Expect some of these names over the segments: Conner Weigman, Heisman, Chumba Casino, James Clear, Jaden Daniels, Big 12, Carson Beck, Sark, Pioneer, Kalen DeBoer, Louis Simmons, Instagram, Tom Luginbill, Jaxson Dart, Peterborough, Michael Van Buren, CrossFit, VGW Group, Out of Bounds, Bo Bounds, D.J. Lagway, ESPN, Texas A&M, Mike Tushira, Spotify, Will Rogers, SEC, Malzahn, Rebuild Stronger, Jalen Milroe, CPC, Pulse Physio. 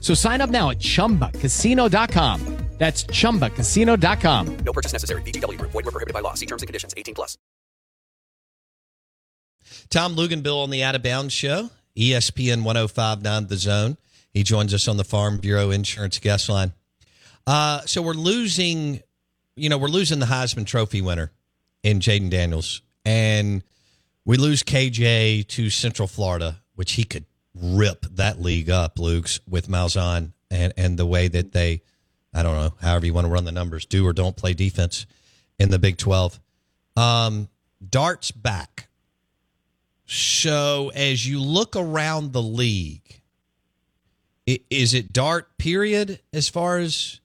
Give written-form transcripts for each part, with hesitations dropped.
So sign up now at ChumbaCasino.com. That's ChumbaCasino.com. No purchase necessary. VGW Group. Void where prohibited by law. See terms and conditions. 18+. Tom Luginbill on the Out of Bounds show. ESPN 105.9 The Zone. He joins us on the Farm Bureau Insurance guest line. So we're losing the Heisman Trophy winner in Jaden Daniels. And we lose KJ to Central Florida, which he could rip that league up, Luke's, with Malzahn and the way that they, I don't know, however you want to run the numbers, do or don't play defense in the Big 12. Dart's back. So as you look around the league, is it Dart period as far as,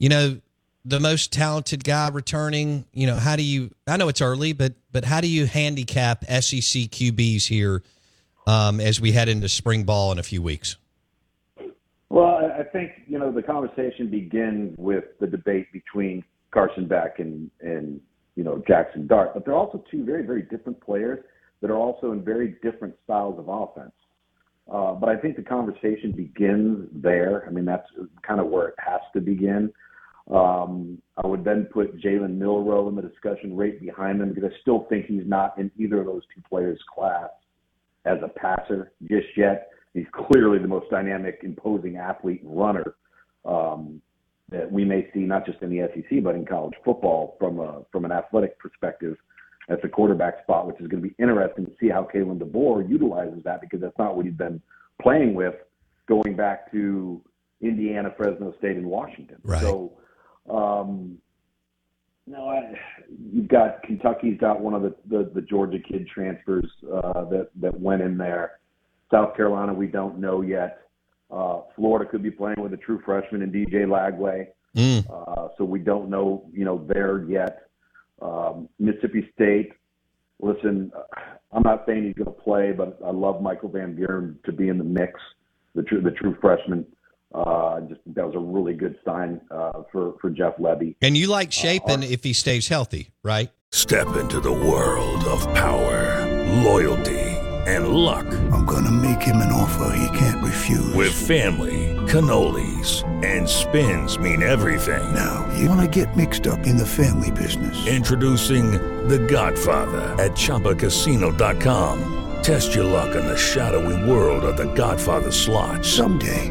you know, the most talented guy returning? You know, how do you, I know it's early, but how do you handicap SEC QBs here as we head into spring ball in a few weeks? Well, I think, you know, the conversation begins with the debate between Carson Beck and you know, Jaxson Dart. But they're also two very, very different players that are also in very different styles of offense. But I think the conversation begins there. I mean, that's kind of where it has to begin. I would then put Jalen Milroe in the discussion right behind him because I still think he's not in either of those two players' class as a passer just yet. He's clearly the most dynamic, imposing athlete and runner that we may see, not just in the SEC, but in college football from an athletic perspective at the quarterback spot, which is going to be interesting to see how Kalen DeBoer utilizes that, because that's not what he's been playing with going back to Indiana, Fresno State, and Washington. Right. So, you've got Kentucky's got one of the Georgia kid transfers that went in there. South Carolina, we don't know yet. Florida could be playing with a true freshman in D.J. Lagway. So we don't know, you know, there yet. Mississippi State, listen, I'm not saying he's going to play, but I love Michael Van Buren to be in the mix, the true freshman. Just that was a really good sign for Jeff Lebby. And you like Chapin if he stays healthy, right? Step into the world of power, loyalty, and luck. I'm gonna make him an offer he can't refuse. With family, cannolis, and spins mean everything. Now, you wanna get mixed up in the family business. Introducing The Godfather at ChumbaCasino.com. Test your luck in the shadowy world of The Godfather slot. Someday,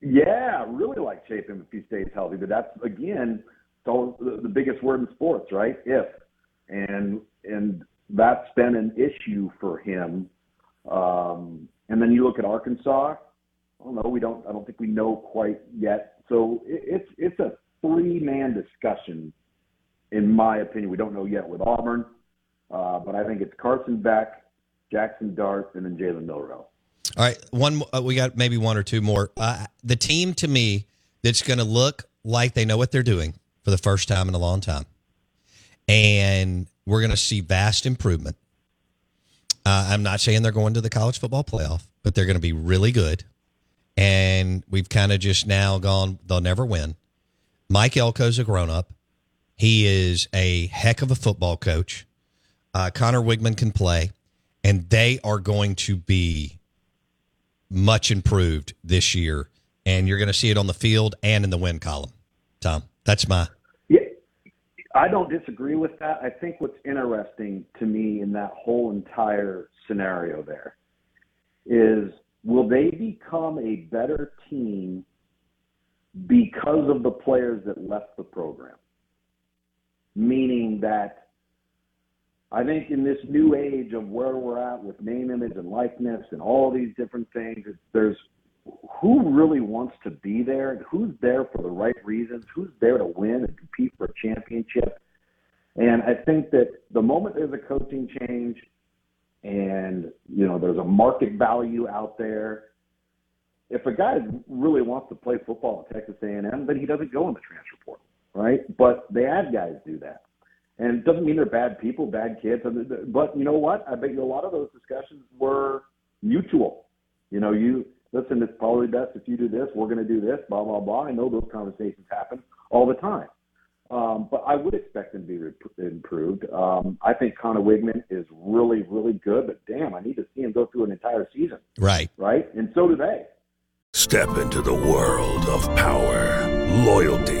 Yeah, really like shaping if he stays healthy. But that's, again, the biggest word in sports, right? If. And that's been an issue for him. And then you look at Arkansas. I don't think we know quite yet. So it's a three-man discussion, in my opinion. We don't know yet with Auburn, but I think it's Carson Beck, Jaxson Dart, and then Jalen Milroe. All right, we got maybe one or two more. The team to me that's going to look like they know what they're doing for the first time in a long time, and we're going to see vast improvement. I'm not saying they're going to the college football playoff, but they're going to be really good. And we've kind of just now gone, they'll never win. Mike Elko's a grown-up. He is a heck of a football coach. Conner Weigman can play. And they are going to be much improved this year. And you're going to see it on the field and in the win column. Tom, that's my... I don't disagree with that. I think what's interesting to me in that whole entire scenario there is, will they become a better team because of the players that left the program? Meaning that I think in this new age of where we're at with name, image, and likeness and all these different things, there's who really wants to be there and who's there for the right reasons, who's there to win and compete for a championship. And I think that the moment there's a coaching change and, there's a market value out there, if a guy really wants to play football at Texas A&M, then he doesn't go in the transfer portal, right? But they had guys do that. And it doesn't mean they're bad people, bad kids. But you know what? I bet you a lot of those discussions were mutual. Listen, it's probably best if you do this, we're going to do this, blah, blah, blah. I know those conversations happen all the time. But I would expect them to be improved. I think Conner Weigman is really, really good, but damn, I need to see him go through an entire season. Right. Right? And so do they. Step into the world of power, loyalty,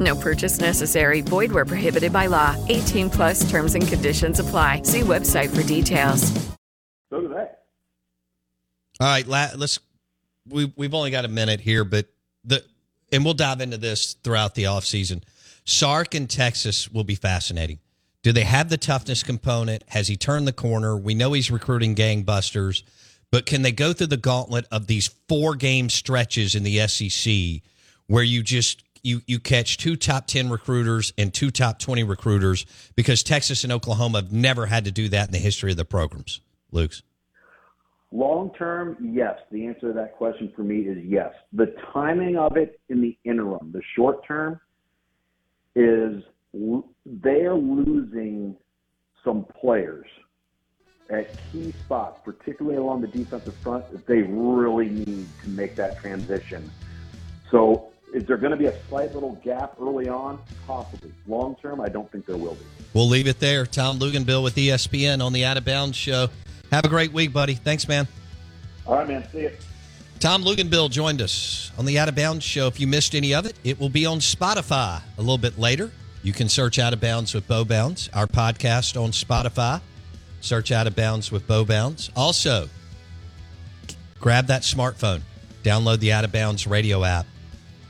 No purchase necessary. Void where prohibited by law. 18 plus terms and conditions apply. See website for details. So do they. All right, we've only got a minute here, but we'll dive into this throughout the offseason. Sark in Texas will be fascinating. Do they have the toughness component? Has he turned the corner? We know he's recruiting gangbusters, but can they go through the gauntlet of these four-game stretches in the SEC where you just... You catch two top 10 recruiters and two top 20 recruiters, because Texas and Oklahoma have never had to do that in the history of the programs. Luke's. Long term, yes. The answer to that question for me is yes. The timing of it in the interim, the short term, is they are losing some players at key spots, particularly along the defensive front, that they really need to make that transition. So, is there going to be a slight little gap early on? Possibly. Long term, I don't think there will be. We'll leave it there. Tom Luginbill with ESPN on the Out of Bounds show. Have a great week, buddy. Thanks, man. All right, man. See you. Tom Luginbill joined us on the Out of Bounds show. If you missed any of it, it will be on Spotify a little bit later. You can search Out of Bounds with Bo Bounds, our podcast on Spotify. Search Out of Bounds with Bo Bounds. Also, grab that smartphone. Download the Out of Bounds radio app.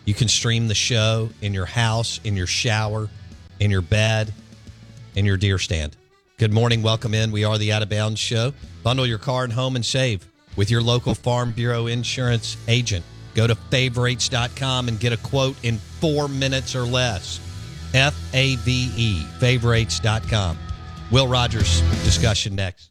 You can stream the show in your house, in your shower, in your bed, in your deer stand. Good morning. Welcome in. We are the Out of Bounds show. Bundle your car and home and save with your local Farm Bureau Insurance agent. Go to favorites.com and get a quote in 4 minutes or less. F-A-V-E, favorites.com. Will Rogers discussion next.